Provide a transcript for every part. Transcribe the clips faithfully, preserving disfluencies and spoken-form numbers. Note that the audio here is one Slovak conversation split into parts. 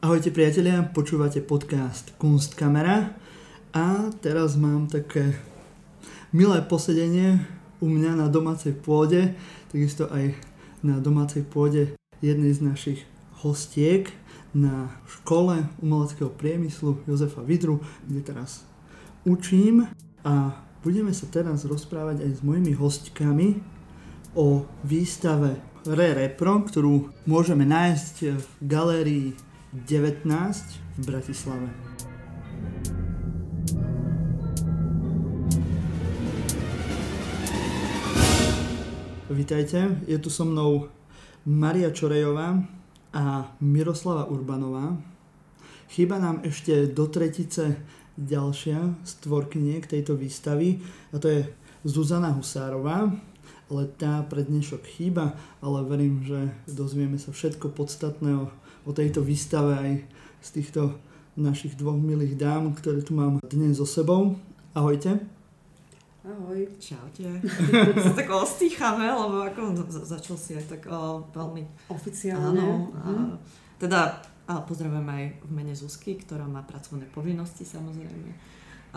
Ahojte priatelia, počúvate podcast Kunstkamera a teraz mám také milé posedenie u mňa na domácej pôde, takisto aj na domácej pôde jednej z našich hostiek na škole umeleckého priemyslu Jozefa Vidru, kde teraz učím a budeme sa teraz rozprávať aj s mojimi hostkami o výstave Rerepro, ktorú môžeme nájsť v Galerii devätnásť v Bratislave. Vitajte, je tu so mnou Maria Čorejová a Miroslava Urbanová. Chýba nám ešte do tretice ďalšia z tvorkyniek tejto výstavy a to je Zuzana Husárová, ale tá pre dnešok chýba, ale verím, že dozvieme sa všetko podstatné o, o tejto výstave aj z týchto našich dvoch milých dám, ktoré tu mám dnes so sebou. Ahojte. Ahoj. Čaute. Sa tak ostýchame, lebo ako začal si aj tak o, veľmi oficiálne. Áno. A, teda a pozdravujem aj v mene Zuzky, ktorá má pracovné povinnosti samozrejme,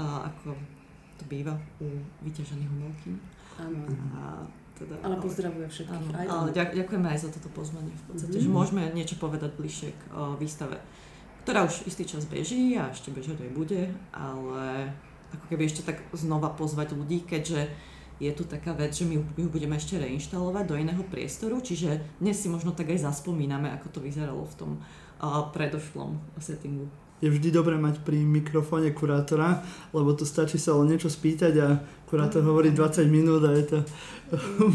a, ako to býva u vyťažených umelkyň. Áno. Teda, ale pozdravuje všetkých. Áno, aj ale ďakujeme aj za toto pozvanie v podstate, mm-hmm. že môžeme niečo povedať bližšie k o, výstave, ktorá už istý čas beží a ešte bežať aj bude, ale ako keby ešte tak znova pozvať ľudí, keďže je tu taká vec, že my ju budeme ešte reinštalovať do iného priestoru, čiže dnes si možno tak aj zaspomíname, ako to vyzeralo v tom o, predošlom settingu. Je vždy dobré mať pri mikrofóne kurátora, lebo to stačí sa o niečo spýtať a kurátor hovorí dvadsať minút a je to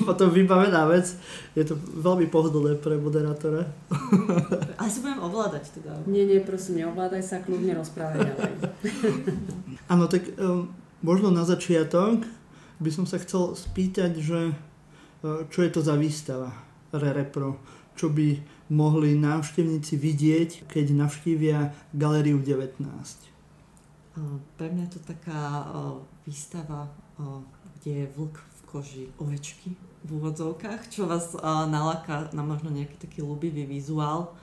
potom vybavená vec. Je to veľmi pohodlné pre moderátora. Ale si budem ovládať teda. Nie, nie, prosím, neovládaj sa, kľudne rozprávať ďalej. Áno, tak um, možno na začiatok by som sa chcel spýtať, že čo je to za výstava Rerepro, čo by mohli návštevníci vidieť, keď navštívia Galériu devätnásť. Pre mňa je to taká výstava, kde je vlk v koži ovečky v úvodzovkách, čo vás naláka na možno nejaký taký ľubivý vizuál,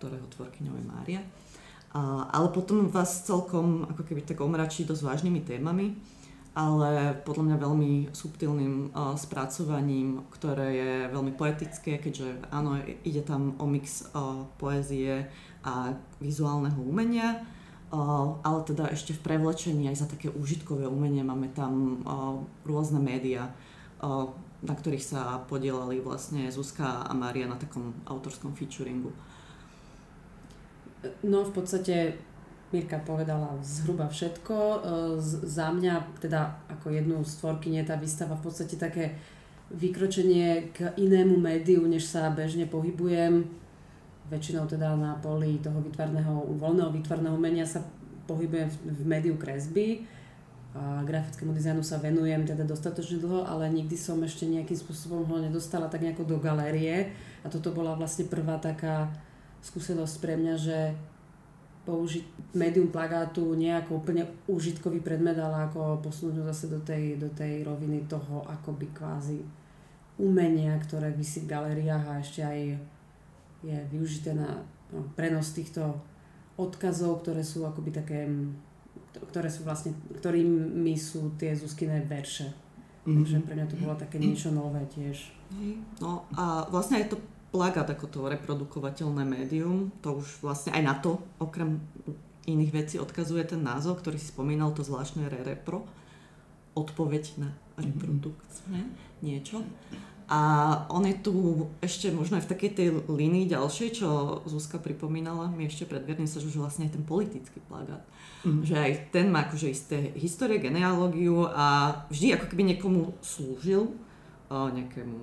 ktorého tvorkyňou je Mária. Ale potom vás celkom ako keby tak omračí dosť vážnymi témami, ale podľa mňa veľmi subtilným uh, spracovaním, ktoré je veľmi poetické, keďže áno, ide tam o mix uh, poézie a vizuálneho umenia, uh, ale teda ešte v prevlečení aj za také úžitkové umenie máme tam uh, rôzne médiá, uh, na ktorých sa podielali vlastne Zuzka a Mária na takom autorskom featuringu. No v podstate Mirka povedala zhruba všetko. Z, za mňa, teda ako jednu z tvorkyne, tá výstava v podstate také vykročenie k inému médiu, než sa bežne pohybujem. Väčšinou teda na poli toho výtvarného, voľného výtvarného umenia sa pohybujem v, v médiu kresby. A grafickému dizajnu sa venujem teda dostatočne dlho, ale nikdy som ešte nejakým spôsobom ho nedostala tak nejako do galérie. A toto bola vlastne prvá taká skúsenosť pre mňa, že použiť médium plagátu nie ako úplne užitkový predmet, ale ako posunúť ho zase do tej, do tej roviny toho akoby kvázi umenia, ktoré visí v galériách a ešte aj je využité na no, prenos týchto odkazov, ktoré sú akoby také, ktoré sú vlastne, ktorými sú tie Zuzkine verše. Mm-hmm. Takže pre mňa to bolo také niečo nové tiež. No a vlastne je to plagát ako to reprodukovateľné médium, to už vlastne aj na to, okrem iných vecí, odkazuje ten názov, ktorý si spomínal, to zvláštne Rerepro, odpoveď na reprodukčné niečo. A on je tu ešte možno aj v takej tej línii ďalšej, čo Zuzka pripomínala mi ešte pred vierným sa, že už vlastne aj ten politický plagát. Mm. Že aj ten má akože isté histórie, genealógiu a vždy ako keby niekomu slúžil, nejakému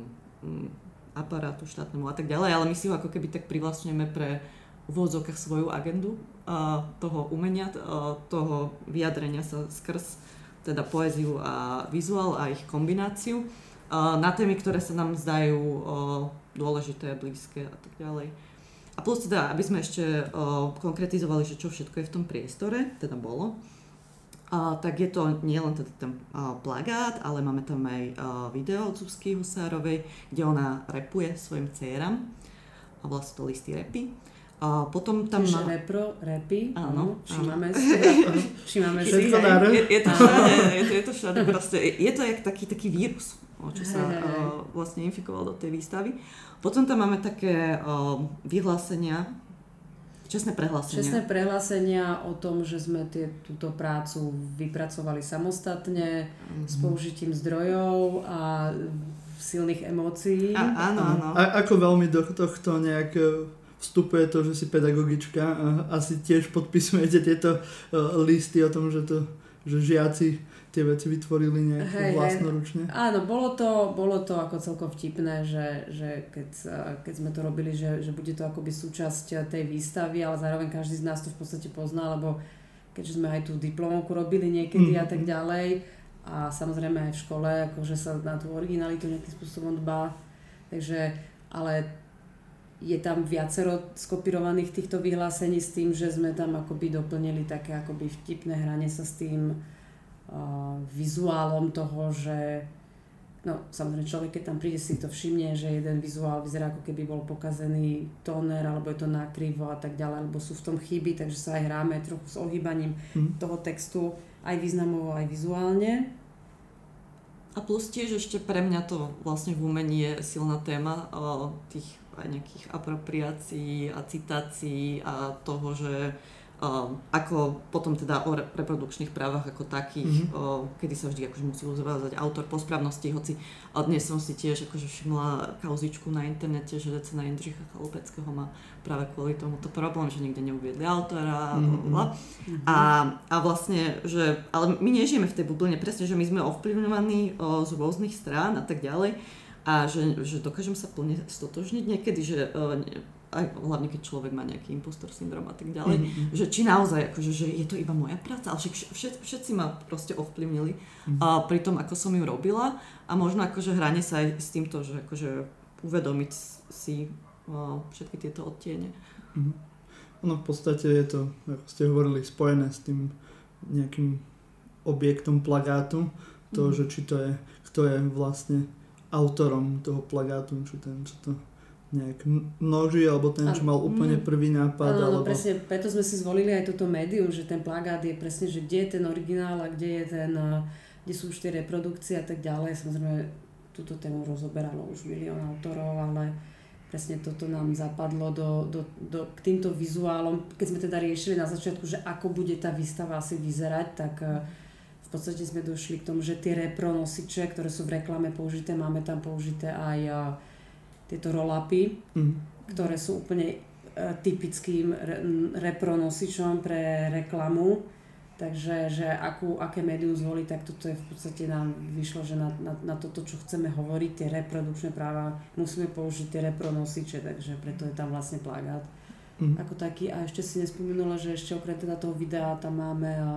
aparátu štátnemu a tak ďalej, ale my si ho ako keby tak privlastňujeme pre v odzokách svoju agendu uh, toho umenia, uh, toho vyjadrenia sa skrz teda poéziu a vizuál a ich kombináciu uh, na témy, ktoré sa nám zdajú uh, dôležité, blízke a tak ďalej. A plus teda, aby sme ešte uh, konkretizovali, že čo všetko je v tom priestore, teda bolo, Uh, tak je to nielen teda ten uh, plagát, ale máme tam aj uh, video od Zuzky Husárovej, kde ona repuje svojim dcéram, a vlastne to listy repy. A potom tam... Čiže repro, repy, áno, všímame si. Všímame si. Je, je to všade, je to, je to všade proste. Je to jak taký, taký vírus, čo sa hey, hey. Uh, vlastne infikoval do tej výstavy. Potom tam máme také uh, vyhlásenia, čestné prehlásenia. Čestné prehlásenia o tom, že sme tie, túto prácu vypracovali samostatne, mm-hmm. s použitím zdrojov a silných emócií. A, áno, áno. A ako veľmi do tohto nejak vstupuje to, že si pedagogička a asi tiež podpisujete tieto listy o tom, že, to, že žiaci tie veci vytvorili nejak hey, vlastnoručne. Hey. Áno, bolo to, bolo to ako celkom vtipné, že, že keď, keď sme to robili, že, že bude to akoby súčasť tej výstavy, ale zároveň každý z nás to v podstate pozná, lebo keďže sme aj tú diplomovku robili niekedy mm. a tak ďalej a samozrejme aj v škole, akože sa na tú originalitu nejakým spôsobom dbá, takže, ale je tam viacero skopírovaných týchto vyhlásení s tým, že sme tam akoby doplnili také akoby vtipné hranie sa s tým uh, vizuálom toho, že no samozrejme človek, keď tam príde, si to všimne, že jeden vizuál vyzerá ako keby bol pokazený tóner, alebo je to nakrivo a tak ďalej, alebo sú v tom chyby, takže sa aj hráme trochu s ohýbaním mm. toho textu, aj významovo, aj vizuálne. A plus tiež ešte pre mňa to vlastne v umení je silná téma o tých aj nejakých apropriácií a citácií a toho, že o, ako potom teda o reprodukčných právach ako takých, mm-hmm. o, kedy sa vždy akože musí uvádzať autor po správnosti, hoci dnes som si tiež akože všimla kauzičku na internete, že cena Jindřicha Chalupeckého má práve kvôli tomuto problém, že nikde neuviedli autora mm-hmm. a, a vlastne, že ale my nežijeme v tej bubline, presne, že my sme ovplyvňovaní o, z rôznych strán a tak ďalej. A že, že dokážem sa plne stotožniť niekedy, že aj hlavne keď človek má nejaký impostor syndrom a tak ďalej, mm-hmm. že či naozaj akože, že je to iba moja práca, ale všet, všet, všetci ma proste ovplyvnili mm-hmm. a pri tom, ako som ju robila a možno akože hranie sa aj s týmto, že akože uvedomiť si všetky tieto odtiene. Mm-hmm. No v podstate je to, ako ste hovorili, spojené s tým nejakým objektom plagátu, to, mm-hmm. že či to je, kto je vlastne autorom toho plagátu, či ten, čo to nejak množí, alebo ten, čo mal úplne prvý nápad. Áno, alebo... presne, preto sme si zvolili aj toto médium, že ten plagát je presne, že kde je ten originál a kde je ten, kde sú už tie reprodukcie a tak ďalej. Samozrejme, túto tému rozoberalo už milión autorov, ale presne toto nám zapadlo do, do, do, k týmto vizuálom. Keď sme teda riešili na začiatku, že ako bude tá výstava asi vyzerať, tak v podstate sme došli k tomu, že tie repro nosiče, ktoré sú v reklame použité, máme tam použité aj a, tieto roll-upy, mm. ktoré sú úplne a, typickým re, repro nosičom pre reklamu. Takže že akú, aké médium zvoliť, tak toto je v podstate nám vyšlo, že na, na, na toto, čo chceme hovoriť, tie reprodukčné práva, musíme použiť tie repro nosiče, takže preto je tam vlastne plagát. Mm. Ako taký. A ešte si nespomenula, že ešte okrem teda toho videa tam máme a,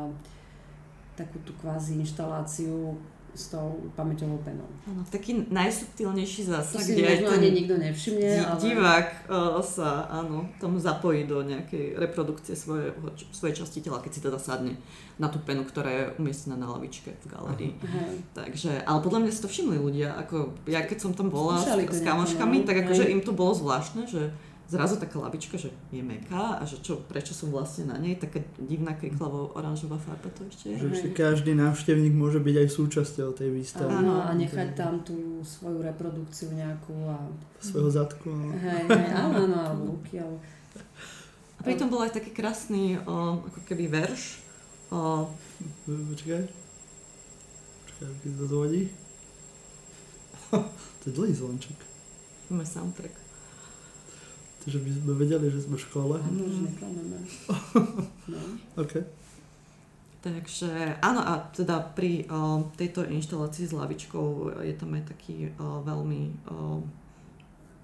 takú tú kvázi inštaláciu s tou pamäťovou penou. Ano, taký najsubtilnejší zásah, kde aj ten nikto nevšimne, divák ale... sa áno, tam zapojí do nejakej reprodukcie svojej, svojej časti tela, keď si teda sadne na tú penu, ktorá je umiestnená na lavičke v galérii. Uh-huh. Takže, ale podľa mňa si to všimli ľudia, ako ja keď som tam bola s, s kamoškami, no, tak akože im to bolo zvláštne, že zrazu taká labička, že je mäkká a že čo, prečo som vlastne na nej, taká divná kriklavo oranžová farba to ešte je. Že ešte každý návštevník môže byť aj súčasťou tej výstavy. Áno, a nechať tam tú svoju reprodukciu nejakú a... svojho zadku. Ale... Hej, hej, áno, áno, alebo ruky, ale... A pritom bol aj taký krásny, o, ako keby verš. O... Počkaj. Počkaj, keď to zvodí. To je dlhý zvonček. Máme soundtrack. Že by sme vedeli, že sme v škole. Áno, že neklameme. OK. Takže áno, a teda pri o, tejto inštalácii s lavičkou je tam aj taký o, veľmi o,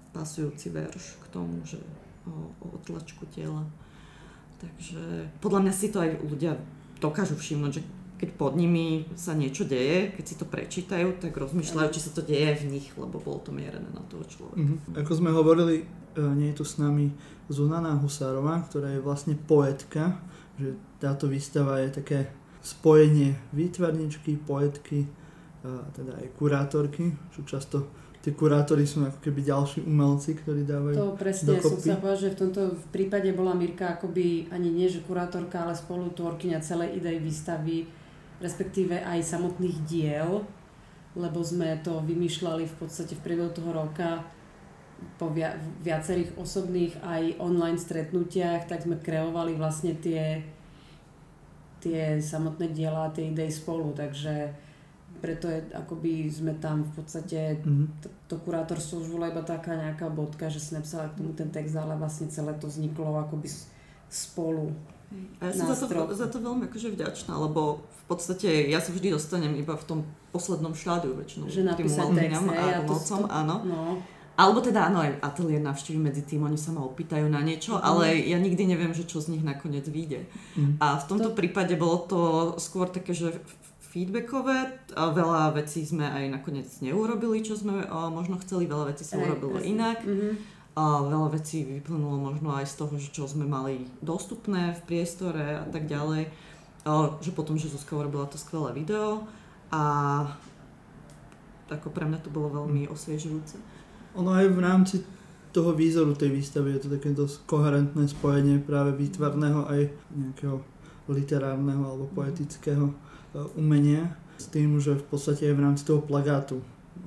pasujúci verš k tomu, že o, o tlačku tela. Takže podľa mňa si to aj ľudia dokážu všimnúť, že keď pod nimi sa niečo deje, keď si to prečítajú, tak rozmýšľajú, či sa to deje v nich, lebo bolo to mierené na toho človeka. Mm-hmm. Ako sme hovorili, nie je tu s nami Zuzana Husárová, ktorá je vlastne poetka, že táto výstava je také spojenie výtvarničky, poetky, teda aj kurátorky, čo často tie kurátori sú ako keby ďalší umelci, ktorí dávajú dokopy. To presne, dokopy. Som sa povedal, že v tomto prípade bola Mirka akoby ani nie, že kurátorka, ale spolutvorkyňa celej idei výstavy, respektíve aj samotných diel, lebo sme to vymýšľali v podstate v priebehu toho roka po via- viacerých osobných aj online stretnutiach, tak sme kreovali vlastne tie, tie samotné diela, tie idei spolu, takže preto je, akoby sme tam v podstate, mm-hmm. to, to kurátorstvo už bola iba taká nejaká bodka, že si napísala k tomu ten text, ale vlastne celé to vzniklo akoby spolu. A ja som za to, za to veľmi akože vďačná, lebo v podstate ja sa vždy dostanem iba v tom poslednom štádiu väčšinou. Že napísať text, ne? A pomocom, áno. No. Alebo teda, áno, aj ateliér navštívi medzi tým, oni sa ma opýtajú na niečo, mm. ale ja nikdy neviem, že čo z nich nakoniec vyjde. Mm. A v tomto to... prípade bolo to skôr také, že feedbackové, veľa vecí sme aj nakoniec neurobili, čo sme možno chceli, veľa vecí sa urobilo aj inak, mm-hmm. veľa vecí vyplnulo možno aj z toho, že čo sme mali dostupné v priestore a tak ďalej, že potom, že Zuzka urobila to skvelé video a ako pre mňa to bolo veľmi osviežujúce. Ono aj v rámci toho výzoru tej výstavy je to také dosť koherentné spojenie práve výtvarného aj nejakého literárneho alebo poetického umenia s tým, že v podstate je v rámci toho plagátu,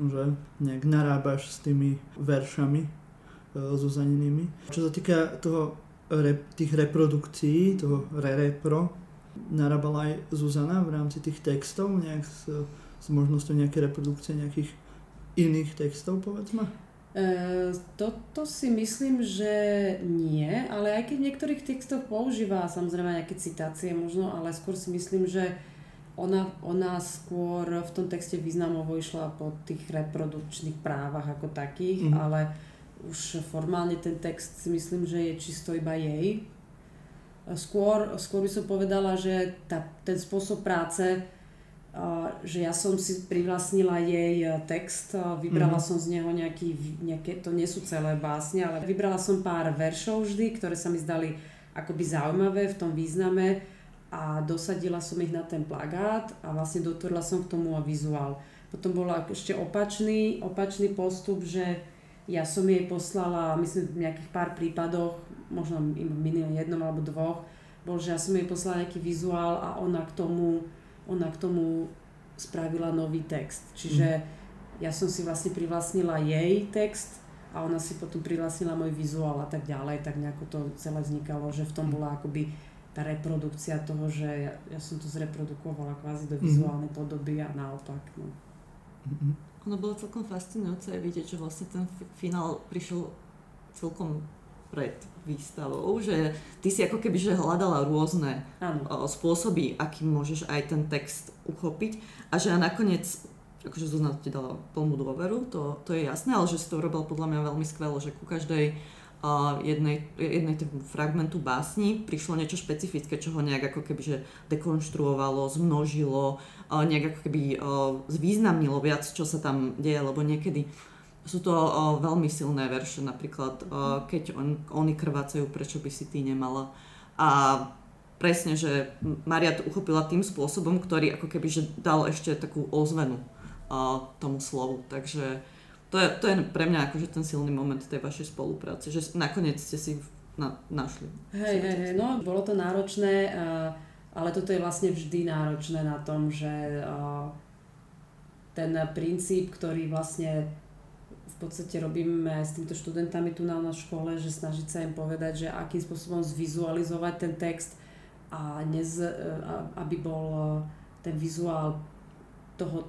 že nejak narábaš s tými veršami e, Zuzaninými. Čo sa týka toho, rep, tých reprodukcií, toho Rerepro, narábala aj Zuzana v rámci tých textov nejak s, s možnosťou nejaké reprodukcie nejakých iných textov, povedzme? E, toto si myslím, že nie, ale aj keď v niektorých textoch používa samozrejme nejaké citácie možno, ale skôr si myslím, že Ona, ona skôr v tom texte významovo išla po tých reprodukčných právach ako takých, mm. ale už formálne ten text si myslím, že je čisto iba jej. Skôr, skôr by som povedala, že tá, ten spôsob práce, že ja som si privlastnila jej text, vybrala mm. som z neho nejaký, nejaké, to nie sú celé básne, ale vybrala som pár veršov vždy, ktoré sa mi zdali akoby zaujímavé v tom význame, a dosadila som ich na ten plagát a vlastne dotvorila som k tomu vizuál. Potom bol ešte opačný, opačný postup, že ja som jej poslala, myslím v nejakých pár prípadoch, možno minimálne jednom alebo dvoch, bol, že ja som jej poslala nejaký vizuál a ona k tomu, ona k tomu spravila nový text. Čiže mm. ja som si vlastne privlastnila jej text a ona si potom privlastnila môj vizuál a tak ďalej, tak nejako to celé vznikalo, že v tom bola akoby tá reprodukcia toho, že ja, ja som to zreprodukovala kvázi do vizuálnej mm-hmm. podoby a naopak. No. Mm-hmm. Ono bolo celkom fascinujúce vidieť, že vlastne ten f- finál prišiel celkom pred výstavou, že ty si ako keby že hľadala rôzne o, spôsoby, akým môžeš aj ten text uchopiť a že a nakoniec, akože Zuzana ti dala plnú dôveru, to, to je jasné, ale že si to urobil podľa mňa veľmi skvelo, že ku každej jednej, jednej fragmentu básni prišlo niečo špecifické, čo ho nejak ako keby že dekonštruovalo, zmnožilo, nejak ako keby zvýznamnilo viac, čo sa tam deje, lebo niekedy sú to veľmi silné verše, napríklad keď on, oni krvácajú, prečo by si ty nemala. A presne, že Maria to uchopila tým spôsobom, ktorý ako keby že dal ešte takú ozvenu tomu slovu, takže To je, to je pre mňa akože ten silný moment tej vašej spolupráce, že nakoniec ste si na, našli. Hej, hej, hej, no bolo to náročné, ale toto je vlastne vždy náročné na tom, že ten princíp, ktorý vlastne v podstate robíme s týmito študentami tu na našej škole, že snažiť sa im povedať, že akým spôsobom zvizualizovať ten text a nez, aby bol ten vizuál toho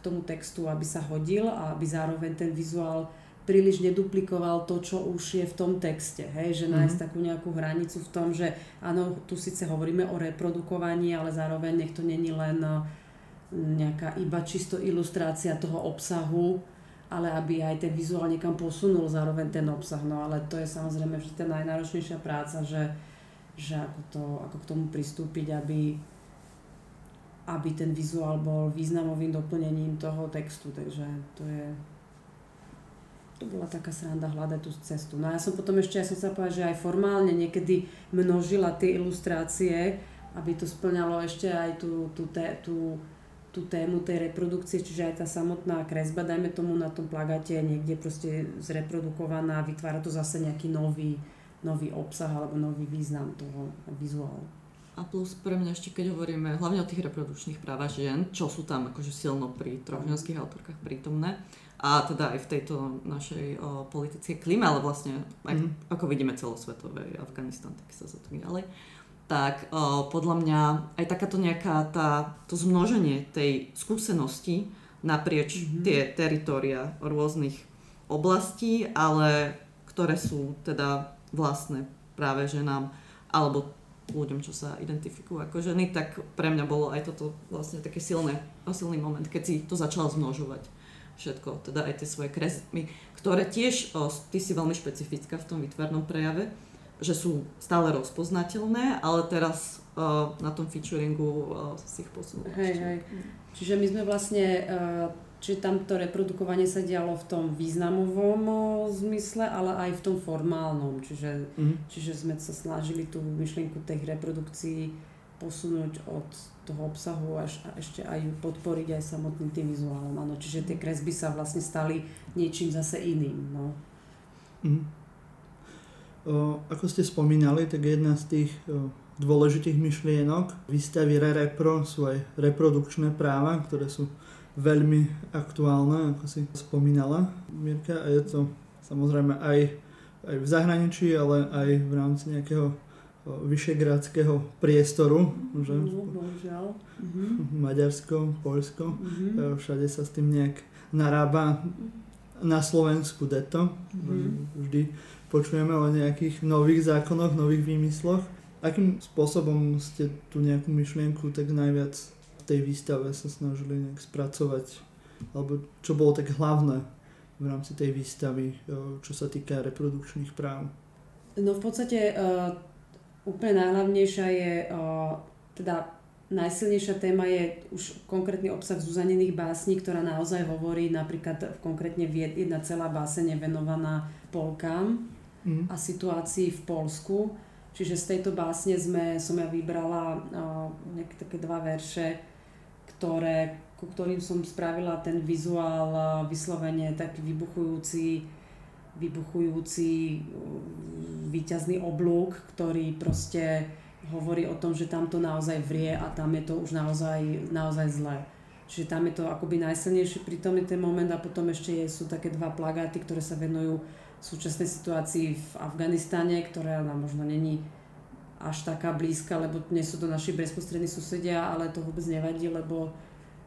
tomu textu, aby sa hodil a aby zároveň ten vizuál príliš neduplikoval to, čo už je v tom texte. Hej? Že nájsť mm-hmm. takú nejakú hranicu v tom, že áno, tu síce hovoríme o reprodukovaní, ale zároveň nech to není len nejaká iba čisto ilustrácia toho obsahu, ale aby aj ten vizuál niekam posunul zároveň ten obsah. No ale to je samozrejme vždy tá najnáročnejšia práca, že, že ako, to, ako k tomu pristúpiť, aby aby ten vizuál bol významovým doplnením toho textu, takže to je... To bola taká sranda hľadať tú cestu. No ja som potom ešte, ja som sa povedala, že aj formálne niekedy množila tie ilustrácie, aby to spĺňalo ešte aj tú, tú, tú, tú, tú tú tému tej reprodukcie, čiže aj tá samotná kresba, dajme tomu na tom plagáte niekde proste zreprodukovaná, vytvára to zase nejaký nový, nový obsah alebo nový význam toho vizuálu. A plus pre mňa ešte, keď hovoríme hlavne o tých reprodukčných právach žien, čo sú tam akože silno pri troch ženských autorkách prítomné, a teda aj v tejto našej o, politickej klíme, ale vlastne aj, mm. ako vidíme celosvetovej, Afganistan, tak sa za to ďalej, tak o, podľa mňa aj takáto nejaká tá, to zmnoženie tej skúsenosti naprieč mm-hmm. tie teritória rôznych oblastí, ale ktoré sú teda vlastné práve ženám alebo ľuďom, čo sa identifikujú ako ženy, tak pre mňa bolo aj toto vlastne taký silný, silný moment, keď si to začala zmnožovať všetko, teda aj tie svoje kresby, ktoré tiež, o, ty si veľmi špecifická v tom výtvarnom prejave, že sú stále rozpoznateľné, ale teraz o, na tom featuringu o, si ich posunú. Hej, hej. Čiže my sme vlastne, čiže tam to reprodukovanie sa dialo v tom významovom zmysle, ale aj v tom formálnom, čiže, mm. čiže sme sa snažili tú myšlienku tých reprodukcií posunúť od toho obsahu až, a ešte aj podporiť aj samotným tým vizuálom. Áno, čiže tie kresby sa vlastne stali niečím zase iným. No. Mm. O, ako ste spomínali, tak jedna z tých o, dôležitých myšlienok výstavy Rerepro svoje reprodukčné práva, ktoré sú veľmi aktuálne, ako si spomínala, Mirka, a je to samozrejme aj, aj v zahraničí, ale aj v rámci nejakého vyšegradského priestoru, že? Bohužiaľ. Maďarsko, Poľsko, mm-hmm. všade sa s tým nejak narába, na Slovensku deto, mm-hmm. vždy počujeme o nejakých nových zákonoch, nových výmysloch. Akým spôsobom ste tu nejakú myšlienku tak najviac v tej výstave sa snažili nejak spracovať, alebo čo bolo tak hlavné v rámci tej výstavy, čo sa týka reprodukčných práv? No v podstate uh... úplne najhlavnejšia je, teda najsilnejšia téma je už konkrétny obsah Zuzaniných básní, ktorá naozaj hovorí napríklad konkrétne jedna celá báseň venovaná Polkám mm. a situácii v Polsku. Čiže z tejto básne sme, som ja vybrala nejaké také dva verše, ktoré, ku ktorým som spravila ten vizuál vyslovene taký vybuchujúci, vybuchujúci výťazný oblúk, ktorý proste hovorí o tom, že tam to naozaj vrie a tam je to už naozaj, naozaj zlé. Čiže tam je to akoby najsilnejší prítomný ten moment a potom ešte sú také dva plagáty, ktoré sa venujú súčasnej situácii v Afganistane, ktorá nám možno není až taká blízka, lebo nie sú to naši bezprostrední susedia, ale to vôbec nevadí, lebo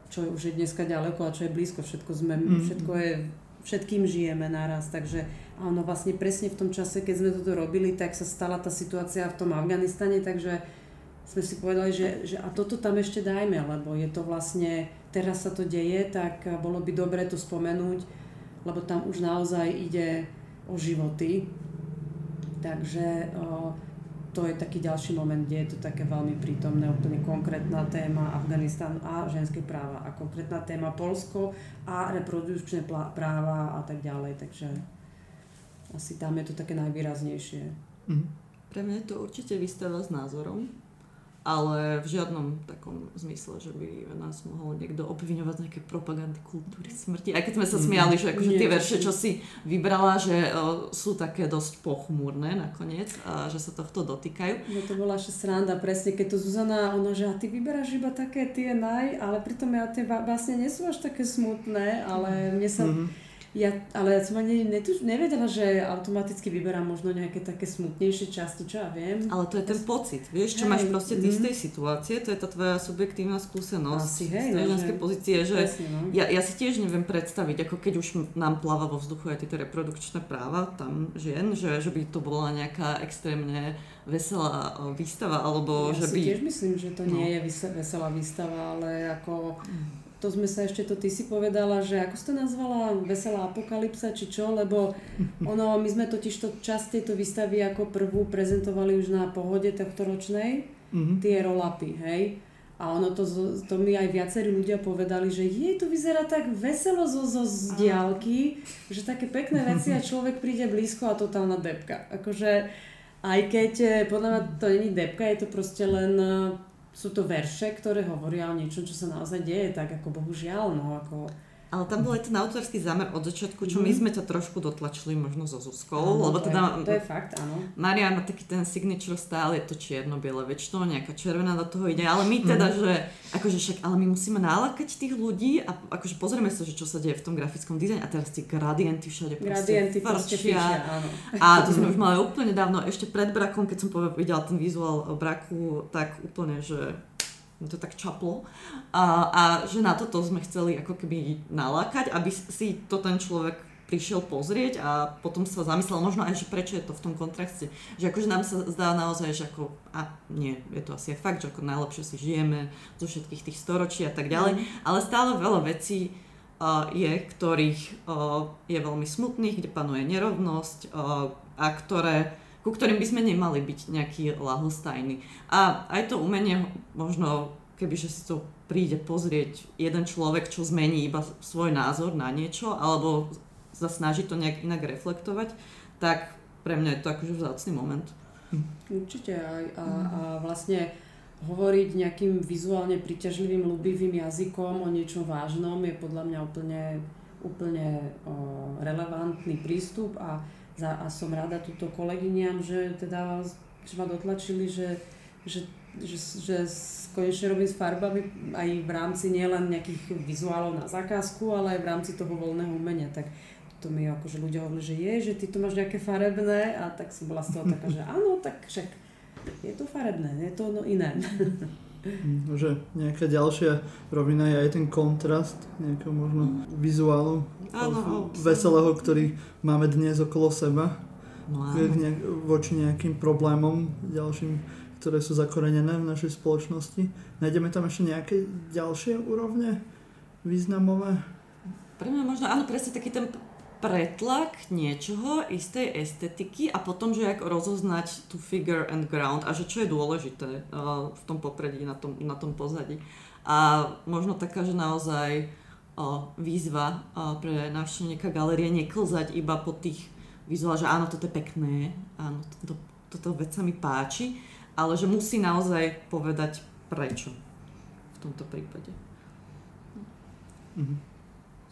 čo je už je dneska ďaleko a čo je blízko, všetko, sme, všetko je... všetkým žijeme naraz, takže áno, vlastne presne v tom čase, keď sme toto robili, tak sa stala tá situácia v tom Afganistane, takže sme si povedali, že, že a toto tam ešte dajme, lebo je to vlastne, teraz sa to deje, tak bolo by dobre to spomenúť, lebo tam už naozaj ide o životy, takže o, to je taký ďalší moment, kde je to také veľmi prítomné, úplne konkrétna téma Afganistan a ženské práva a konkrétna téma Poľsko a reprodukčné práva a tak ďalej, takže asi tam je to také najvýraznejšie. Mm. Pre mňa je to určite výstava s názorom, ale v žiadnom takom zmysle, že by nás mohol niekto obviňovať z nejaké propagandy kultúry smrti. Aj keď sme sa smiali, že akože tie verše, čo si vybrala, že o, sú také dosť pochmúrne nakoniec a že sa tohto dotýkajú. No to bola ešte sranda, presne, keď to Zuzana, ona, že a ty vyberáš iba také tie naj, ale pritom ja tie vlastne nie sú až také smutné, ale mne sa... Mm-hmm. Ja, ale ja som ani netuž, nevedela, že automaticky vyberám možno nejaké také smutnejšie časti, čo ja viem. Ale to je ten pocit, vieš, čo hej, máš proste mm. z tej situácie, to je tá tvoja subjektívna skúsenosť asi, hej, z tej ženskej pozície, že presne, no. ja, ja si tiež neviem predstaviť, ako keď už nám pláva vo vzduchu aj tieto reprodukčné práva tam žien, že, že by to bola nejaká extrémne veselá výstava, alebo ja že by... Ja si tiež myslím, že to no. nie je veselá výstava, ale ako... To sme sa ešte, to ty si povedala, že ako si to nazvala, veselá apokalypsa či čo, lebo ono, my sme totiž to časť tejto výstavy ako prvú prezentovali už na Pohode tohtoročnej, mm-hmm. tie roll-upy, hej. A ono to, to mi aj viacerí ľudia povedali, že jej to vyzerá tak veselo zo, zo z diaľky, že také pekné veci a človek príde blízko a totálna depka. Akože, aj keď podľa mňa to není depka, je to proste len... sú to verše, ktoré hovoria o niečom, čo sa naozaj deje, tak ako bohužiaľ, no ako... Ale tam bol aj ten autorský zámer od začiatku, čo mm. my sme ťa trošku dotlačili možno so Zuzkou, lebo to teda... Je, to je fakt, áno. Mariana, taký ten signature stále je to čierno-biele, väčšinou nejaká červená do toho ide, ale my teda, mm. že akože však, ale my musíme nalákať tých ľudí a akože pozrieme sa, že čo sa deje v tom grafickom dizajne a teraz tie gradienty všade gradienty proste fíšia, áno. A to sme už mali úplne dávno, ešte pred brakom, keď som videla ten vizuál braku, tak úplne, že... to tak čaplo a, a že na toto sme chceli ako keby nalákať, aby si to ten človek prišiel pozrieť a potom sa zamyslel možno aj, že prečo je to v tom kontraste, že akože nám sa zdá naozaj, že ako a nie, je to asi fakt, že ako najlepšie si žijeme zo všetkých tých storočí a tak ďalej, ale stále veľa vecí uh, je, ktorých uh, je veľmi smutných, kde panuje nerovnosť uh, a ktoré ku ktorým by sme nemali byť nejaký ľahostajný. A aj to umenie, možno kebyže si to príde pozrieť jeden človek, čo zmení iba svoj názor na niečo, alebo sa snaží to nejak inak reflektovať, tak pre mňa je to akože vzácny moment. Určite aj a, a vlastne hovoriť nejakým vizuálne príťažlivým, ľúbivým jazykom o niečom vážnom je podľa mňa úplne, úplne o, relevantný prístup a a som rada túto kolegyňam, že teda že ma dotlačili, že, že, že, že konečne robím s farbami aj v rámci nielen nejakých vizuálov na zákazku, ale aj v rámci toho voľného umenia. Tak to mi akože ľudia hovorili, že je, že ty tu máš nejaké farebné a tak som bola z toho taká, že áno, tak však je to farebné, je to no iné. Že nejaká ďalšia rovina je aj ten kontrast nejakého možno vizuálu áno, veselého, ktorý máme dnes okolo seba no, nejak, voči nejakým problémom ďalším, ktoré sú zakorenené v našej spoločnosti. Nájdeme tam ešte nejaké ďalšie úrovne významové? Pre mňa možno áno, presne taký ten pretlak niečoho, istej estetiky a potom, že jak rozoznať tú figure and ground a že čo je dôležité uh, v tom popredí, na tom, na tom pozadí. A možno taká, že naozaj uh, výzva uh, pre návštevníka galerie neklzať iba po tých vizuálach, že áno, toto je pekné, áno, toto, toto vec sa mi páči, ale že musí naozaj povedať prečo v tomto prípade. Mhm.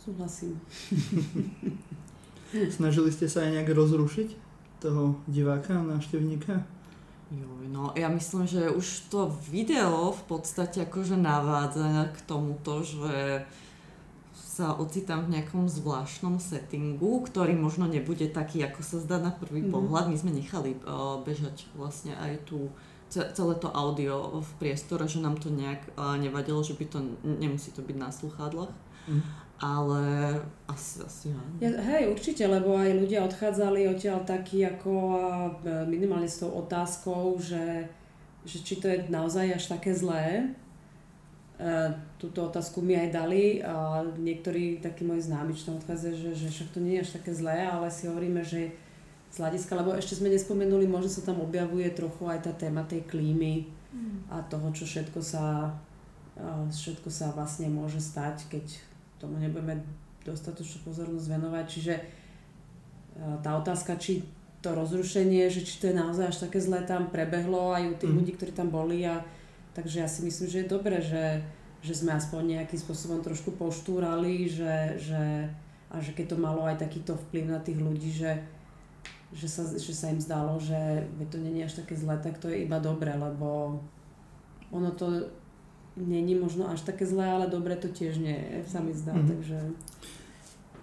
Súhlasím. Snažili ste sa aj nejak rozrušiť toho diváka, návštevníka? Jo, no ja myslím, že už to video v podstate akože navádza k tomuto, že sa ocitám v nejakom zvláštnom settingu, ktorý možno nebude taký, ako sa zdá na prvý mm-hmm. pohľad. My sme nechali uh, bežať vlastne aj tú celé to audio v priestore, že nám to nejak uh, nevadilo, že by to, nemusí to byť na sluchadlách. Mm. Ale asi, asi ja, hej, určite, lebo aj ľudia odchádzali odtiaľ taký ako minimálne s tou otázkou, že, že či to je naozaj až také zlé. E, túto otázku mi aj dali a niektorí takí moji známi, čo tam odchádzajú, že, že však to nie je až také zlé, ale si hovoríme, že z hľadiska, lebo ešte sme nespomenuli, možno sa tam objavuje trochu aj tá téma tej klímy mm. a toho, čo všetko sa, všetko sa vlastne môže stať, keď tomu nebudeme dostatočnú pozornosť venovať, čiže tá otázka, či to rozrušenie, že či to je naozaj až také zlé, tam prebehlo aj u tých mm. ľudí, ktorí tam boli a takže ja si myslím, že je dobré, že, že sme aspoň nejakým spôsobom trošku poštúrali, že, že, a že keď to malo aj takýto vplyv na tých ľudí, že, že, sa, že sa im zdalo, že to nie je až také zlé, tak to je iba dobré, lebo ono to není možno až také zlé, ale dobre to tiež nie je, sa mi zdá, mm-hmm. takže...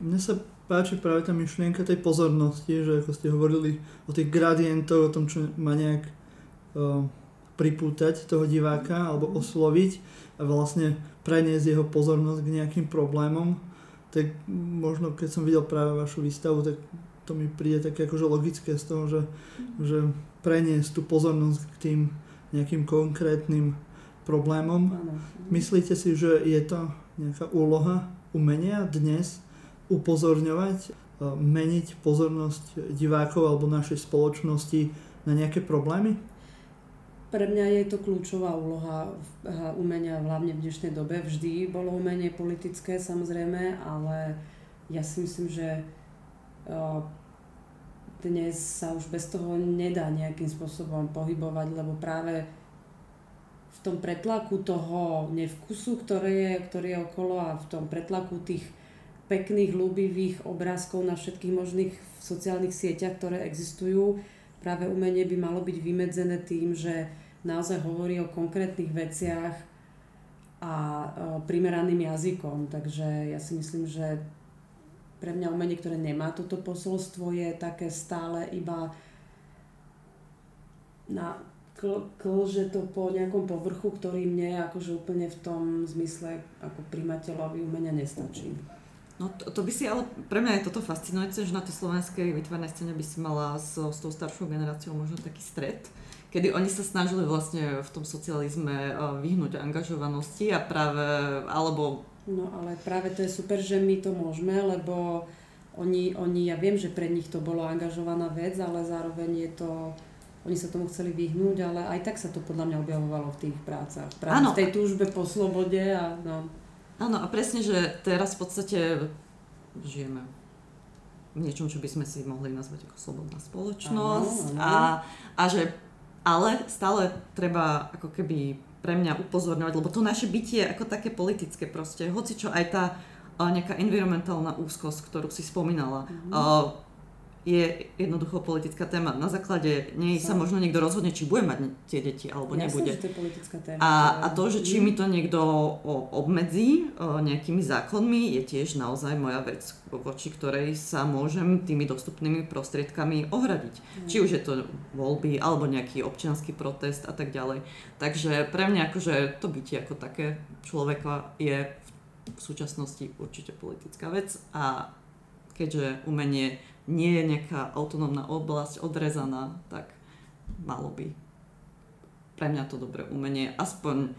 Mne sa páči práve tá myšlienka tej pozornosti, že ako ste hovorili o tých gradientoch, o tom, čo má nejak o, pripútať toho diváka alebo osloviť a vlastne preniesť jeho pozornosť k nejakým problémom, tak možno keď som videl práve vašu výstavu, tak to mi príde také akože logické z toho, že, mm-hmm. že preniesť tú pozornosť k tým nejakým konkrétnym problémom. Ano. Myslíte si, že je to nejaká úloha umenia dnes upozorňovať, meniť pozornosť divákov alebo našej spoločnosti na nejaké problémy? Pre mňa je to kľúčová úloha umenia, hlavne v dnešnej dobe. Vždy bolo umenie politické, samozrejme, ale ja si myslím, že dnes sa už bez toho nedá nejakým spôsobom pohybovať, lebo práve v tom pretlaku toho nevkusu, ktoré je, ktorý je okolo, a v tom pretlaku tých pekných, ľúbivých obrázkov na všetkých možných sociálnych sieťach, ktoré existujú, práve umenie by malo byť vymedzené tým, že naozaj hovorí o konkrétnych veciach a primeraným jazykom. Takže ja si myslím, že pre mňa umenie, ktoré nemá toto posolstvo, je také stále iba na... klže to po nejakom povrchu, ktorý mne akože úplne v tom zmysle ako prijímateľovi umenia nestačí. No to, to by si, ale pre mňa je toto fascinujúce, že na tej slovenskej výtvarnej scéne by si mala s, s tou staršou generáciou možno taký stret, kedy oni sa snažili vlastne v tom socializme vyhnúť angažovanosti a práve, alebo... No ale práve to je super, že my to môžeme, lebo oni, oni ja viem, že pre nich to bolo angažovaná vec, ale zároveň je to... Oni sa tomu chceli vyhnúť, ale aj tak sa to podľa mňa objavovalo v tých prácach. Práve ano, v tej túžbe po slobode a no. Áno, a presne, že teraz v podstate žijeme v niečom, čo by sme si mohli nazvať ako slobodná spoločnosť. Ano, ano. A, a že, ale stále treba ako keby pre mňa upozorňovať, lebo to naše bytie je ako také politické proste. Hoci čo aj tá nejaká environmentálna úzkosť, ktorú si spomínala, ano, je jednoducho politická téma. Na základe nej sa možno niekto rozhodne, či bude mať tie deti, alebo nebude. Jasne, že to je politická téma. A, a to, že či mi to niekto obmedzí nejakými zákonmi, je tiež naozaj moja vec, voči ktorej sa môžem tými dostupnými prostriedkami ohradiť. Mm. Či už je to voľby, alebo nejaký občiansky protest a tak ďalej. Takže pre mňa akože to bytie ako také človeka je v súčasnosti určite politická vec. A keďže umenie nie je nejaká autonómna oblasť odrezaná, tak malo by pre mňa to dobré umenie aspoň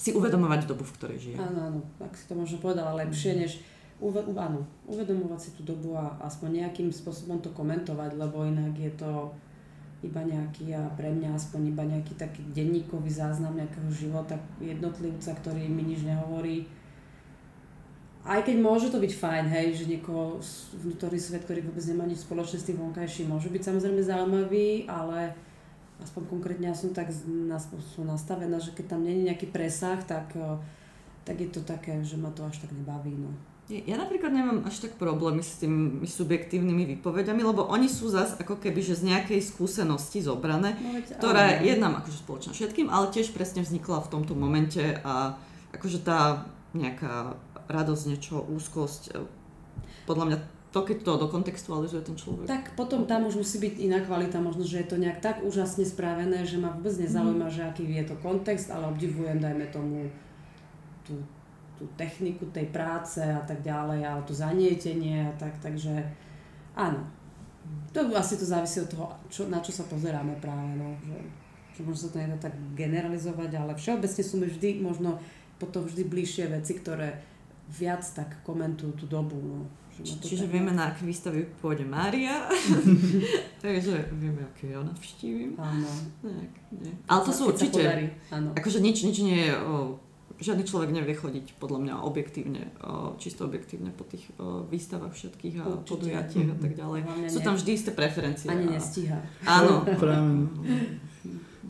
si uvedomovať dobu, v ktorej žije. Áno, áno, tak si to možno povedala lepšie, než uve, áno, uvedomovať si tú dobu a aspoň nejakým spôsobom to komentovať, lebo inak je to iba nejaký, a pre mňa aspoň iba nejaký taký denníkový záznam nejakého života jednotlivca, ktorý mi nič nehovorí. Aj keď môže to byť fajn, hej, že niekoho vnútorný svet, ktorý vôbec nemá nič spoločné s tým vonkajším, môže byť samozrejme zaujímavý, ale aspoň konkrétne ja som tak nastavená, že keď tam nie je nejaký presah, tak, tak je to také, že ma to až tak nebaví. No. Ja napríklad nemám až tak problémy s tými subjektívnymi výpovediami, lebo oni sú zas ako keby že z nejakej skúsenosti zobrané, no, veď, ktorá je nám akože spoločná všetkým, ale tiež presne vznikla v tomto momente a akože tá nejaká radosť, niečo, úzkosť. Podľa mňa to, keď to dokontextualizuje ten človek. Tak potom tam už musí byť iná kvalita, možno, že je to nejak tak úžasne spravené, že ma vôbec nezaujíma, mm. že aký je to kontext, ale obdivujem, dajme tomu, tú, tú techniku tej práce a tak ďalej, ale to zanietenie a tak, takže áno. To asi to závisí od toho, čo, na čo sa pozeráme práve, no, že, že možno sa to nedá tak generalizovať, ale všeobecne sú mi vždy, možno potom vždy bližšie veci, ktoré viac tak komentujú tú dobu. No, že Čiže tak... vieme, na aké výstavy pôjde Mária, takže vieme, aké ja navštívim. Áno. Tak, ale to, to sú určite, akože nič, nič nie je, žiadny človek nevie chodiť, podľa mňa, objektívne, o, čisto objektívne po tých o, výstavách všetkých a určite. Podujatiach a tak ďalej. Hlavne sú tam vždy isté preferencie. Ani a... nestíha. Áno. Práve,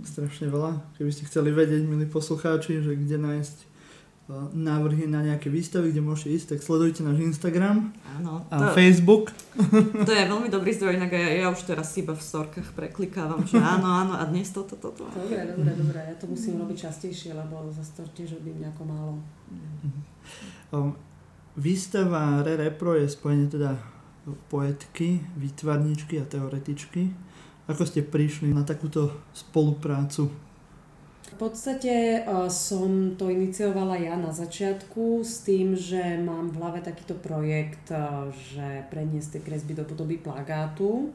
strašne veľa. Keby ste chceli vedieť, milí poslucháči, že kde nájsť návrhy na nejaké výstavy, kde môžete ísť, tak sledujte náš Instagram. Áno, a to, Facebook. To je veľmi dobrý zdroj, inak ja, ja už teraz iba v storkách preklikávam, že áno, áno, a dnes toto, toto. To. Dobre, dobre, dobre, ja to musím robiť častejšie, lebo za to tiež robím nejako málo. Um, výstava Rerepro je spojenie teda poetky, výtvarničky a teoretičky. Ako ste prišli na takúto spoluprácu? V podstate uh, som to iniciovala ja na začiatku s tým, že mám v hlave takýto projekt, uh, že preniesť tie kresby do podoby plagátu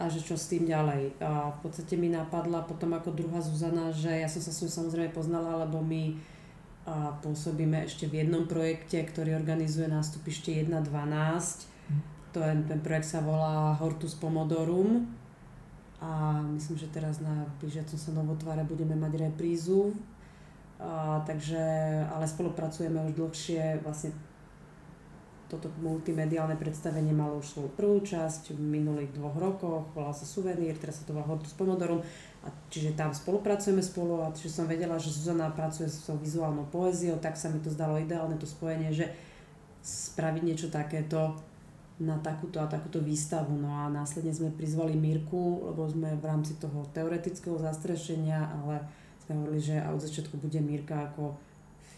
a že čo s tým ďalej. Uh, v podstate mi napadla potom ako druhá Zuzana, že ja som sa s ňou samozrejme poznala, lebo my uh, pôsobíme ešte v jednom projekte, ktorý organizuje Nástupište jeden bodka dvanásť. To je, ten projekt sa volá Hortus Pomodorum. A myslím, že teraz na blížiacom sa Novotvare budeme mať reprízu. A, takže, ale spolupracujeme už dlhšie, vlastne to toto multimediálne predstavenie malo už svoju prvú časť v minulých dvoch rokoch, volá sa Suvenír, teraz sa to volá Hortus Pomodorum, a čiže tam spolupracujeme spolu, a čiže som vedela, že Zuzana pracuje s vizuálnou poéziou, tak sa mi to zdalo ideálne to spojenie, že spraviť niečo takéto na takúto a takúto výstavu. No a následne sme prizvali Mirku, lebo sme v rámci toho teoretického zastrešenia, ale sme hovorili, že od začiatku bude Mirka ako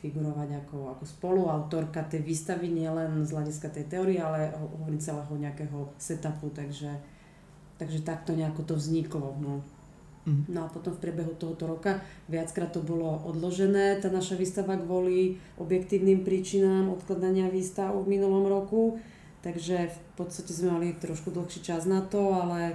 figurovať ako, ako spoluautorka tej výstavy, nielen z hľadiska tej teórie, ale hovorím celého nejakého setupu, takže, takže takto nejako to vzniklo. No. Mm. No a potom v priebehu tohoto roka viackrát to bolo odložené, tá naša výstava kvôli objektívnym príčinám odkladania výstav v minulom roku. Takže v podstate sme mali trošku dlhší čas na to, ale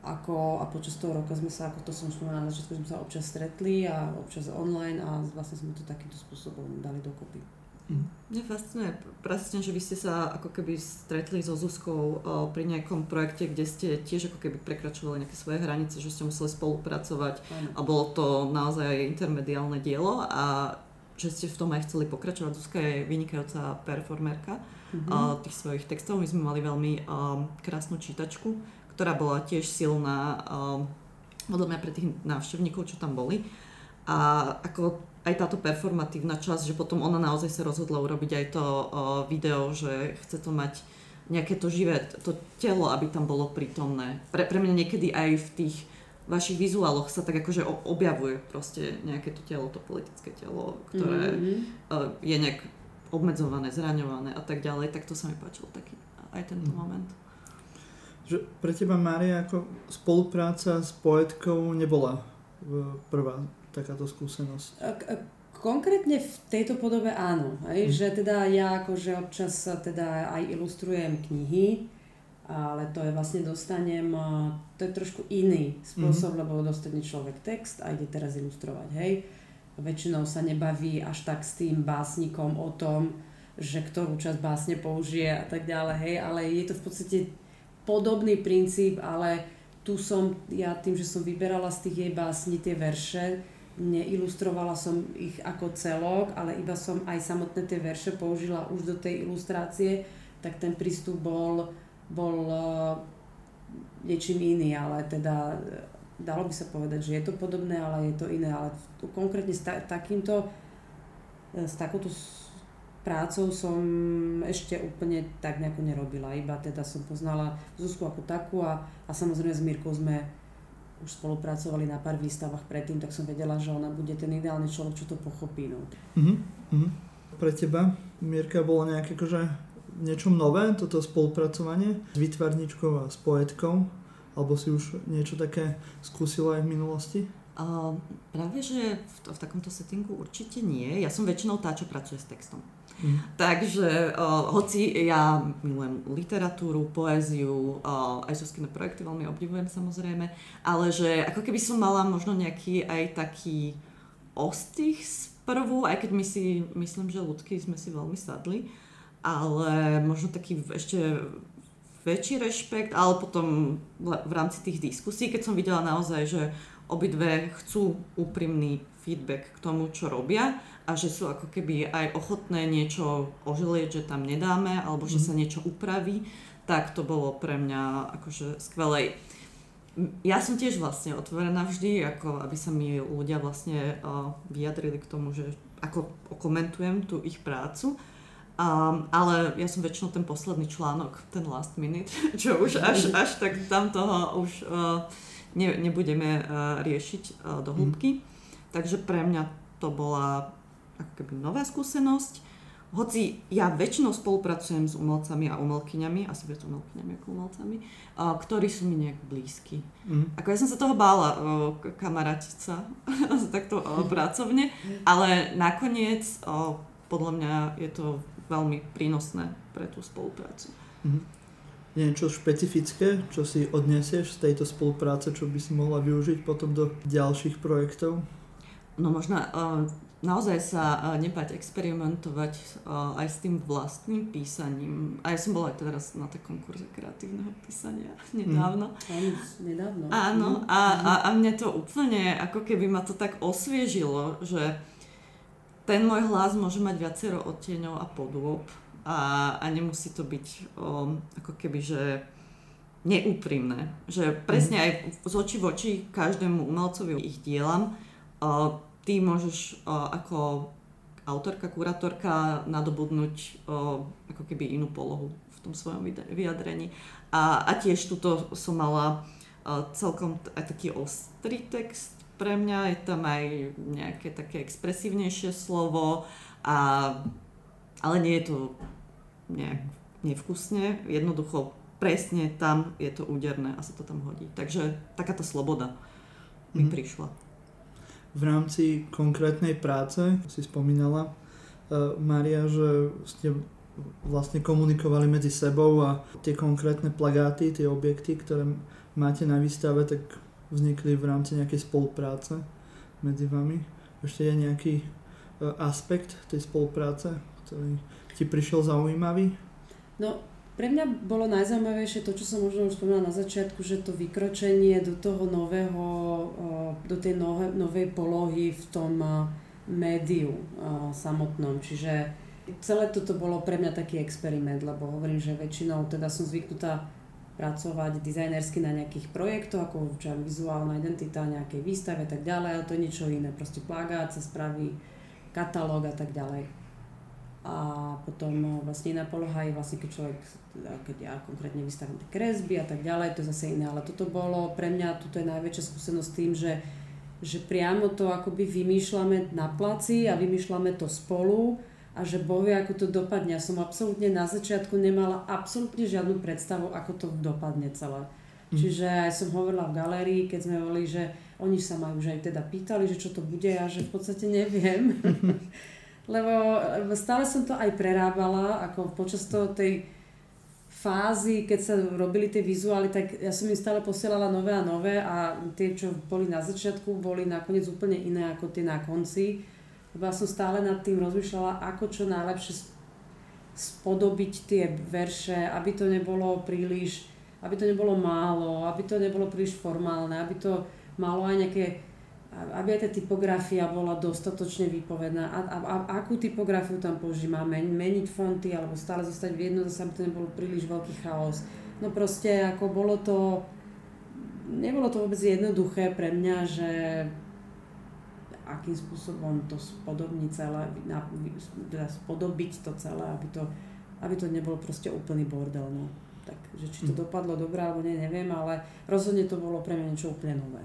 ako a počas toho roka sme sa, ako to som spomínala na začiatku, sme sa občas stretli a občas online, a vlastne sme to takýmto spôsobom dali dokopy. Mm. Mňa fascinuje presne, že vy ste sa ako keby stretli so Zuzkou o, pri nejakom projekte, kde ste tiež ako keby prekračovali nejaké svoje hranice, že ste museli spolupracovať, mm. a bolo to naozaj intermediálne dielo, a že ste v tom aj chceli pokračovať. Zuzka je vynikajúca performerka, mm-hmm. tých svojich textov. My sme mali veľmi um, krásnu čítačku, ktorá bola tiež silná, um, podľa mňa pre tých návštevníkov, čo tam boli. A ako aj táto performatívna časť, že potom ona naozaj sa rozhodla urobiť aj to uh, video, že chce to mať nejaké to živé, to telo, aby tam bolo prítomné. Pre, pre mňa niekedy aj v tých vašich vizuáloch sa tak akože objavuje proste nejaké to telo, to politické telo, ktoré mm-hmm. uh, je nejak obmedzované, zraňované a tak ďalej, tak to sa mi páčilo taký aj tento mm. moment. Že pre teba, Mária, ako spolupráca s poetkou nebola prvá takáto skúsenosť? Konkrétne v tejto podobe áno, hej? Mm. Že teda ja akože občas teda aj ilustrujem knihy, ale to je vlastne dostanem, to je trošku iný spôsob, mm-hmm. lebo dostane človek text a ide teraz ilustrovať, hej. Väčšinou sa nebaví až tak s tým básnikom o tom, že ktorú časť básne použije a tak ďalej, hej, ale je to v podstate podobný princíp, ale tu som, ja tým, že som vyberala z tých jej básni tie verše, neilustrovala som ich ako celok, ale iba som aj samotné tie verše použila už do tej ilustrácie, tak ten prístup bol bol niečím iný, ale teda dalo by sa povedať, že je to podobné, ale je to iné, ale konkrétne s, ta- takýmto, s takouto prácou som ešte úplne tak nejako nerobila, iba teda som poznala Zuzku ako takú, a, a samozrejme s Mirkou sme už spolupracovali na pár výstavách predtým, tak som vedela, že ona bude ten ideálny človek, čo to pochopí. No. Mm-hmm. Pre teba, Mirka, bolo nejaké akože niečo nové, toto spolupracovanie s výtvarničkou a s poetkou? Alebo si už niečo také skúsila aj v minulosti? Uh, práve, že v, to, v takomto settingu určite nie. Ja som väčšinou tá, čo pracuje s textom. Mm. Takže, uh, hoci ja milujem literatúru, poéziu, uh, aj Zuzkine projekty veľmi obdivujem samozrejme, ale že ako keby som mala možno nejaký aj taký ostých sprvu, aj keď my si, myslím, že ľudky sme si veľmi sadli, ale možno taký ešte väčší rešpekt, ale potom v rámci tých diskusí, keď som videla naozaj, že obidve chcú úprimný feedback k tomu, čo robia, a že sú ako keby aj ochotné niečo oželieť, že tam nedáme, alebo že sa niečo upraví, tak to bolo pre mňa akože skvelé. Ja som tiež vlastne otvorená vždy, ako aby sa mi ľudia vlastne vyjadrili k tomu, že ako komentujem tú ich prácu. Um, ale ja som väčšinou ten posledný článok, ten last minute, čo už až, až tak tam toho už uh, ne, nebudeme uh, riešiť uh, do hĺbky. Mm. Takže pre mňa to bola ako keby nová skúsenosť. Hoci ja väčšinou spolupracujem s umelcami a umelkyňami, asi viac umelkyňami ako umelcami, uh, ktorí sú mi nejak blízky. Mm. Ako ja som sa toho bála, uh, kamarátiť sa takto uh, pracovne, ale nakoniec uh, podľa mňa je to veľmi prínosné pre tú spoluprácu. Mm-hmm. Niečo špecifické, čo si odnesieš z tejto spolupráce, čo by si mohla využiť potom do ďalších projektov? No možno uh, naozaj sa uh, nebáť experimentovať uh, aj s tým vlastným písaním. A ja som bola aj teraz na takom kurze kreatívneho písania nedávno. Mm. Nedávno. Áno, a, a, a mne to úplne, ako keby ma to tak osviežilo, že ten môj hlas môže mať viacero odtieňov a podôb, a, a nemusí to byť o, ako keby, že neúprimné. Že presne aj z očí v oči každému umelcovi ich dielam, o, ty môžeš o, ako autorka, kurátorka nadobudnúť o, ako keby inú polohu v tom svojom vyjadrení. A, a tiež tuto som mala o, celkom aj taký ostrý text. Pre mňa je tam aj nejaké také expresívnejšie slovo, a, ale nie je to nejak nevkusne, jednoducho presne tam je to úderné a sa to tam hodí. Takže takáto sloboda mi mm. prišla. V rámci konkrétnej práce si spomínala, uh, Mária, že ste vlastne komunikovali medzi sebou a tie konkrétne plagáty, tie objekty, ktoré máte na výstave, tak vznikli v rámci nejakej spolupráce medzi vami. Ešte je nejaký aspekt tej spolupráce, ktorý ti prišiel zaujímavý? No, pre mňa bolo najzaujímavejšie to, čo som možno už spomínala na začiatku, že to vykročenie do toho nového, do tej nové, novej polohy v tom médiu samotnom. Čiže celé toto bolo pre mňa taký experiment, lebo hovorím, že väčšinou teda som zvyknutá pracovať dizajnersky na nejakých projektoch, ako určite vizuálna identita, nejakej výstave a tak ďalej, ale to je niečo iné, proste plagát sa spraví, katalóg a tak ďalej. A potom vlastne iná poloha je vlastne, keď človek, keď ja konkrétne vystavím tie kresby a tak ďalej, to je zase iné, ale toto bolo pre mňa, toto je najväčšia skúsenosť tým, že, že priamo to akoby vymýšľame na placi a vymýšľame to spolu, a že bohvie, ako to dopadne. Ja som absolútne na začiatku nemala absolútne žiadnu predstavu, ako to dopadne celé. Mm. Čiže aj som hovorila v galérii, keď sme hovorili, že oni sa ma už aj teda pýtali, že čo to bude, a že v podstate neviem. lebo, lebo stále som to aj prerábala, ako počas toho tej fázy, keď sa robili tie vizuály, tak ja som im stále posielala nové a nové, a tie, čo boli na začiatku, boli nakoniec úplne iné ako tie na konci. Ja som stále nad tým rozmýšľala, ako čo najlepšie spodobiť tie verše, aby to nebolo príliš, aby to nebolo málo, aby to nebolo príliš formálne, aby to malo aj nejaké, aby aj tá typografia bola dostatočne výpovedná, a, a, a akú typografiu tam použiť, má meniť fonty alebo stále zostať v jedno, zase aby to nebolo príliš veľký chaos. No proste ako bolo to, nebolo to vôbec jednoduché pre mňa, že akým spôsobom to spodobniť celé, teda spodobiť to celé, aby to, aby to nebol proste úplný bordel. No. Takže či to dopadlo dobre alebo nie, neviem, ale rozhodne to bolo pre mňa niečo úplne nové.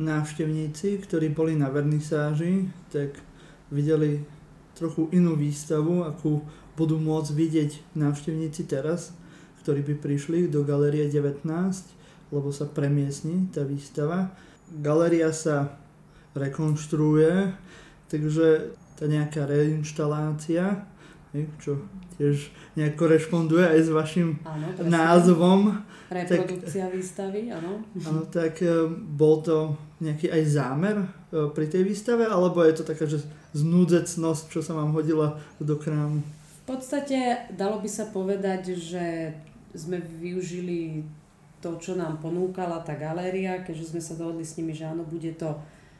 Návštevníci, ktorí boli na vernisáži, tak videli trochu inú výstavu, akú budú môcť vidieť návštevníci teraz, ktorí by prišli do Galerie devätnásť, lebo sa premiestni tá výstava. Galéria sa rekonštruuje, takže tá nejaká reinštalácia, čo tiež nejak korešponduje aj s vašim áno, názvom. Reprodukcia tak, výstavy, áno. Áno, tak bol to nejaký aj zámer pri tej výstave, alebo je to taká, že znúdzecnosť, čo sa vám hodila do krámu? V podstate dalo by sa povedať, že sme využili to, čo nám ponúkala tá galéria, keďže sme sa dohodli s nimi, že áno, bude to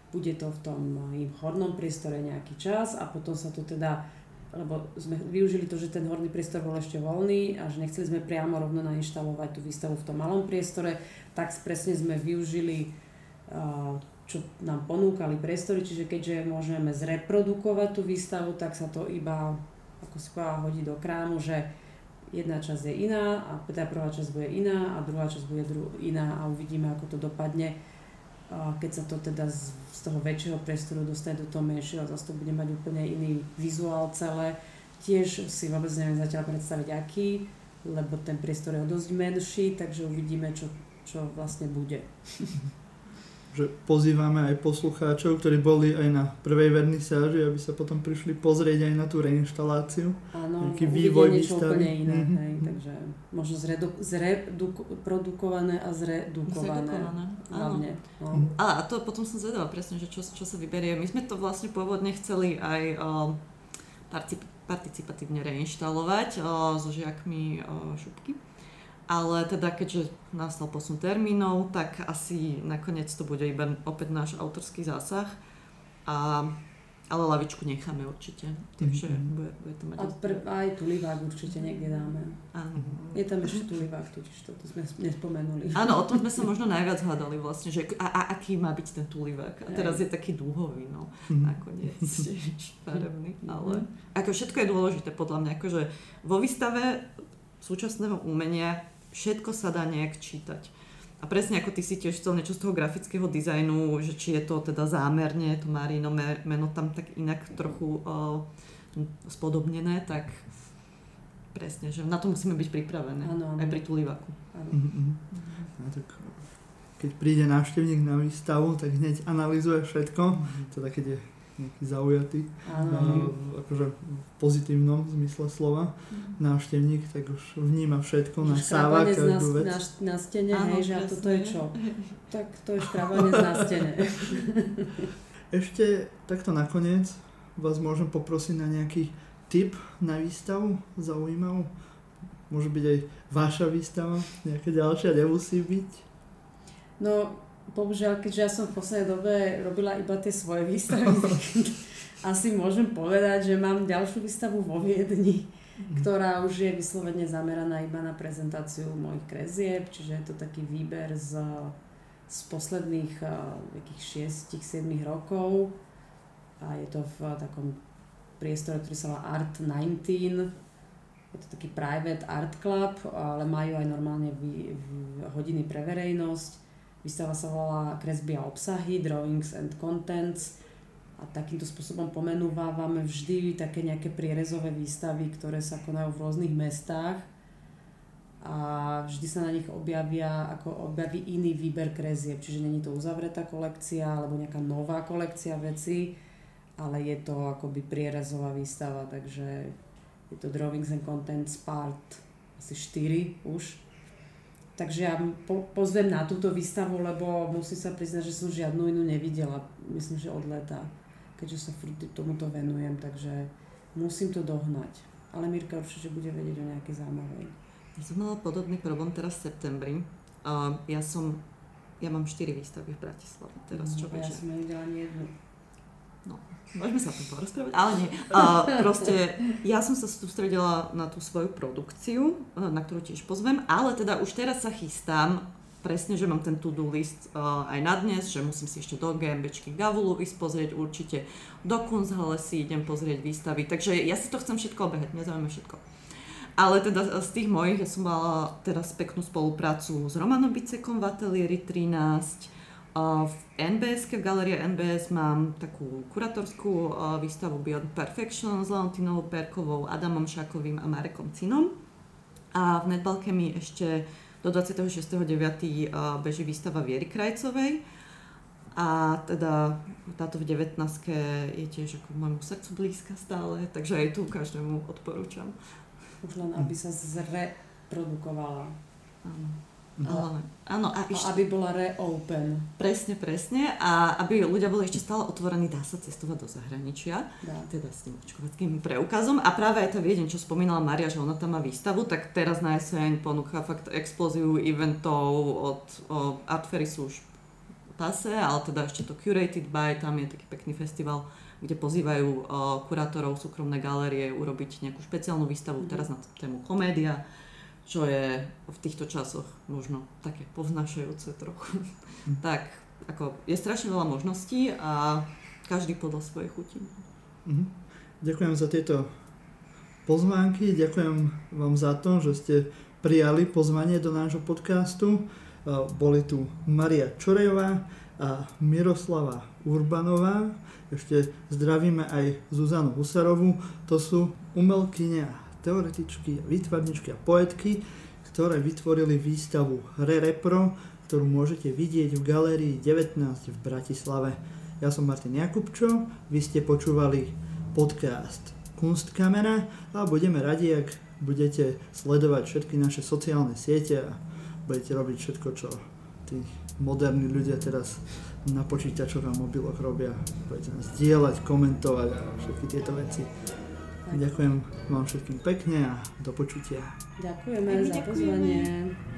Bude to v tom hornom priestore nejaký čas, a potom sa to teda, lebo sme využili to, že ten horný priestor bol ešte voľný a že nechceli sme priamo rovno nainštalovať tú výstavu v tom malom priestore, tak presne sme využili, čo nám ponúkali priestory, čiže keďže môžeme zreprodukovať tú výstavu, tak sa to iba ako si povedala hodí do krámu, že jedna časť je iná, a tá prvá časť bude iná a druhá časť bude iná, a uvidíme, ako to dopadne, keď sa to teda z, z toho väčšieho priestoru dostane do toho menšieho, zase to bude mať úplne iný vizuál celé. Tiež si vôbec neviem zatiaľ predstaviť aký, lebo ten priestor je dosť menší, takže uvidíme, čo, čo vlastne bude. Že pozývame aj poslucháčov, ktorí boli aj na prvej vernisáži, aby sa potom prišli pozrieť aj na tú reinštaláciu. Áno, nejaký vývoj výstavy. Úplne iné, mm-hmm. hej, takže možno zredu- zreprodukované a zredukované. Zredukované, hlavne. Áno. No. A to potom som zvedala presne, že čo, čo sa vyberie. My sme to vlastne pôvodne chceli aj o, particip- participatívne reinštalovať o, so žiakmi o, šupky. Ale teda keďže nastal posun termínov, tak asi nakoniec to bude iba opäť náš autorský zásah. A, a Ale lavičku necháme určite, takže mm-hmm. bude, bude to mať... A pr- aj tulivák určite niekde dáme. Áno. Je tam ešte tulivák, totiž to, to sme nespomenuli. Áno, o tom sme sa možno najviac hľadali vlastne, že a, a aký má byť ten tulivák. A teraz je taký dúhový, no, mm-hmm. nakoniec, tiež farebný, ale... Ako všetko je dôležité, podľa mňa, akože vo výstave súčasného umenia všetko sa dá nejak čítať. A presne ako ty si tiež chcel niečo z toho grafického dizajnu, že či je to teda zámerne, to Marino meno tam tak inak trochu uh, spodobnené, tak presne, že na to musíme byť pripravené, ano, aj pri tulivaku. Mm-hmm. No, tak keď príde návštevník na výstavu, tak hneď analyzuje všetko, teda keď je nejaký zaujatý, uh, akože v pozitívnom zmysle slova, mm. návštevník, tak už vníma všetko, nasáva každú vec. Na, na stene, áno, hej, že a toto je čo? Tak to je škrabanec na stene. Ešte takto nakoniec vás môžem poprosiť na nejaký tip na výstavu zaujímavú. Môže byť aj vaša výstava, nejaká ďalšia, nemusí byť? No, bohužiaľ, keďže ja som v poslednej dobe robila iba tie svoje výstavy, asi môžem povedať, že mám ďalšiu výstavu vo Viedni, ktorá už je vyslovene zameraná iba na prezentáciu mojich kresieb, čiže je to taký výber z, z posledných šesť sedem rokov a je to v takom priestore, ktorý sa volá Art devätnásť. Je to taký private art club, ale majú aj normálne vý, v, hodiny pre verejnosť. Výstava sa volá Kresby a obsahy, Drawings and Contents a takýmto spôsobom pomenúvávame vždy také nejaké prierezové výstavy, ktoré sa konajú v rôznych mestách a vždy sa na nich objavia, ako objaví iný výber kresieb, čiže není to uzavretá kolekcia alebo nejaká nová kolekcia vecí, ale je to akoby prierezová výstava, takže je to Drawings and Contents part asi štyri už. Takže ja po- pozvem na túto výstavu, lebo musím sa priznať, že som žiadnu inú nevidela, myslím, že od leta, keďže sa furt tomuto venujem, takže musím to dohnať. Ale Mirka určite bude vedieť o nejakej zaujímavej. Ja som mala podobný problém teraz v septembri. Uh, ja som, ja mám štyri výstavy v Bratislave teraz, no, čo bežia. Ja som nevidela ani jednu. No, môžeme sa o tom porozprávať, ale nie. Uh, proste, ja som sa sústredila na tú svoju produkciu, na ktorú tiež pozvem, ale teda už teraz sa chystám, presne, že mám ten to-do list uh, aj na dnes, že musím si ešte do GMBčky Gavulu ísť pozrieť určite, do Kunsthalle si idem pozrieť výstavy, takže ja si to chcem všetko obehať, mňa zaujíma všetko. Ale teda z tých mojich, ja som mala teraz peknú spoluprácu s Romanom Bicekom v Ateliéri trinásť, v en bé es, v Galerie en bé es mám takú kuratorskú výstavu Beyond Perfection s Launtinovou Perkovou, Adamom Šákovým a Marekom Cinom. A v Net Balchemy ešte do dvadsiateho šiesteho deviateho beží výstava Viery Krajcovej. A teda táto v devätnástke je tiež ako môjmu srdcu blízka stále, takže aj tu každému odporúčam. Už len aby sa zreprodukovala. Áno. Ale, áno, a ešte, aby bola reopen. Presne, presne. A aby ľudia boli ešte stále otvorení, dá sa cestovať do zahraničia. Dá. Teda s tým očkovackým preukazom. A práve aj tá Viedeň, čo spomínala Maria, že ona tam má výstavu, tak teraz na jeseň ponúka fakt explóziu eventov od o, Art Ferry sú už pase, ale teda ešte to Curated by, tam je taký pekný festival, kde pozývajú o, kurátorov súkromné galérie urobiť nejakú špeciálnu výstavu, mm. teraz na tému komédia, čo je v týchto časoch možno také povznášajúce trochu. Mm. Tak, ako je strašne veľa možností a každý podľa svojej chuti. Mm. Ďakujem za tieto pozvánky, ďakujem vám za to, že ste prijali pozvanie do nášho podcastu. Boli tu Maria Čorejová a Miroslava Urbanová. Ešte zdravíme aj Zuzanu Husárovú. To sú umelkyne a teoretičky, výtvarničky a poetky, ktoré vytvorili výstavu Rerepro, ktorú môžete vidieť v Galérii devätnásť v Bratislave. Ja som Martin Jakubčo, vy ste počúvali podcast Kunstkamera a budeme radi, ak budete sledovať všetky naše sociálne siete a budete robiť všetko, čo tí moderní ľudia teraz na počítačoch a mobiloch robia. Budete nás zdieľať, komentovať a všetky tieto veci. Ďakujem vám všetkým pekne a do počutia. Ďakujeme za pozvanie.